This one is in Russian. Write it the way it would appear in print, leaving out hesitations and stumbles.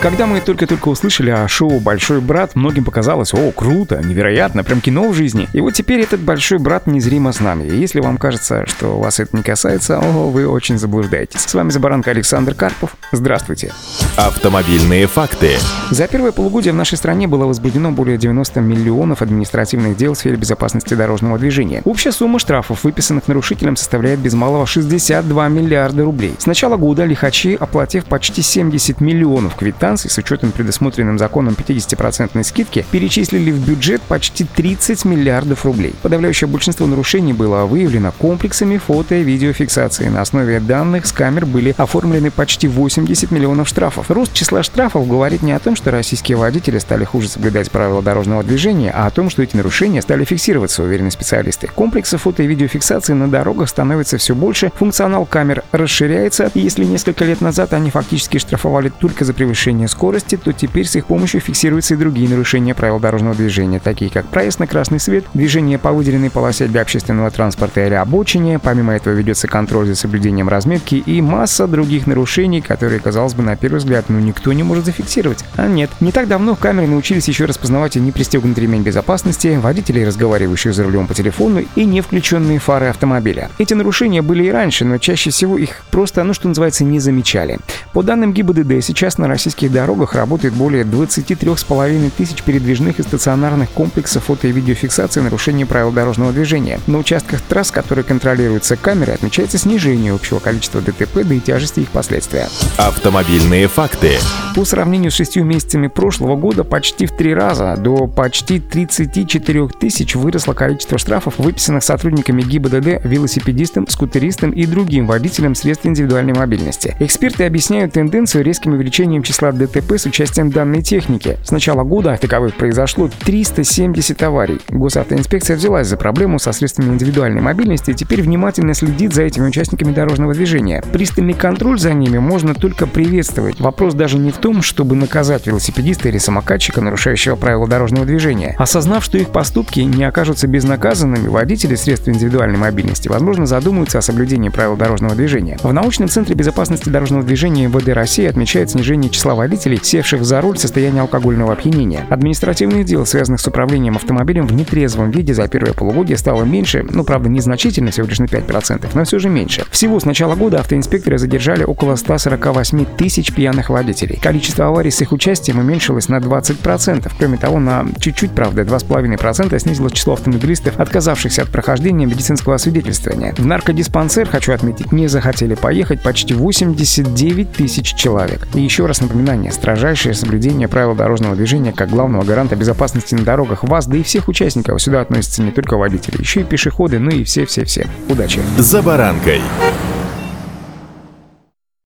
Когда мы только-только услышали о шоу «Большой брат», многим показалось: о, круто, невероятно, прям кино в жизни. И вот теперь этот «Большой брат» незримо с нами. И если вам кажется, что вас это не касается, вы очень заблуждаетесь. С вами Забаранка Александр Карпов. Здравствуйте. Автомобильные факты. За первое полугодие в нашей стране было возбуждено более 90 миллионов административных дел в сфере безопасности дорожного движения. Общая сумма штрафов, выписанных нарушителям, составляет без малого 62 миллиарда рублей. С начала года лихачи, оплатив почти 70 миллионов квитанций, с учетом предусмотренным законом 50% скидки, перечислили в бюджет почти 30 миллиардов рублей. Подавляющее большинство нарушений было выявлено комплексами фото- и видеофиксации. На основе данных с камер были оформлены почти 80 миллионов штрафов. Рост числа штрафов говорит не о том, что российские водители стали хуже соблюдать правила дорожного движения, а о том, что эти нарушения стали фиксироваться, уверены специалисты. Комплексы фото- и видеофиксации на дорогах становится все больше, функционал камер расширяется, и если несколько лет назад они фактически штрафовали только за превышение скорости, то теперь с их помощью фиксируются и другие нарушения правил дорожного движения, такие как проезд на красный свет, движение по выделенной полосе для общественного транспорта или обочине. Помимо этого ведется контроль за соблюдением разметки и масса других нарушений, которые, казалось бы, на первый взгляд, никто не может зафиксировать. А нет. Не так давно камеры научились еще распознавать и не пристегнутый ремень безопасности, водителей, разговаривающих за рулем по телефону, и не включенные фары автомобиля. Эти нарушения были и раньше, но чаще всего их просто, что называется, не замечали. По данным ГИБДД, сейчас на российских дорогах работает более 23,5 тысяч передвижных и стационарных комплексов фото- и видеофиксации нарушений правил дорожного движения. На участках трасс, которые контролируются камерой, отмечается снижение общего количества ДТП, да и тяжести их последствия. Автомобильные факты. По сравнению с 6 месяцами прошлого года почти в 3 раза, до почти 34 тысяч, выросло количество штрафов, выписанных сотрудниками ГИБДД велосипедистам, скутеристам и другим водителям средств индивидуальной мобильности. Эксперты объясняют тенденцию резким увеличением числа ДТП с участием данной техники. С начала года таковых произошло 370 аварий. Госавтоинспекция взялась за проблему со средствами индивидуальной мобильности и теперь внимательно следит за этими участниками дорожного движения. Пристальный контроль за ними можно только приветствовать. Вопрос даже не в том, чтобы наказать велосипедиста или самокатчика, нарушающего правила дорожного движения. Осознав, что их поступки не окажутся безнаказанными, водители средств индивидуальной мобильности, возможно, задумаются о соблюдении правил дорожного движения. В научном центре безопасности дорожного движения МВД России отмечает снижение числа водителей, севших за руль в состоянии алкогольного опьянения. Административных дел, связанных с управлением автомобилем в нетрезвом виде, за первое полугодие стало меньше, правда, незначительно, всего лишь на 5%, но все же меньше. Всего с начала года автоинспекторы задержали около 148 тысяч пьяных водителей. Количество аварий с их участием уменьшилось на 20%. Кроме того, на чуть-чуть, правда, 2,5% снизилось число автомобилистов, отказавшихся от прохождения медицинского освидетельствования. В наркодиспансер, хочу отметить, не захотели поехать почти 89 тысяч человек. И еще раз напоминание: строжайшее соблюдение правил дорожного движения как главного гаранта безопасности на дорогах вас, да и всех участников. Сюда относятся не только водители, еще и пешеходы, ну и все-все-все. Удачи! За баранкой!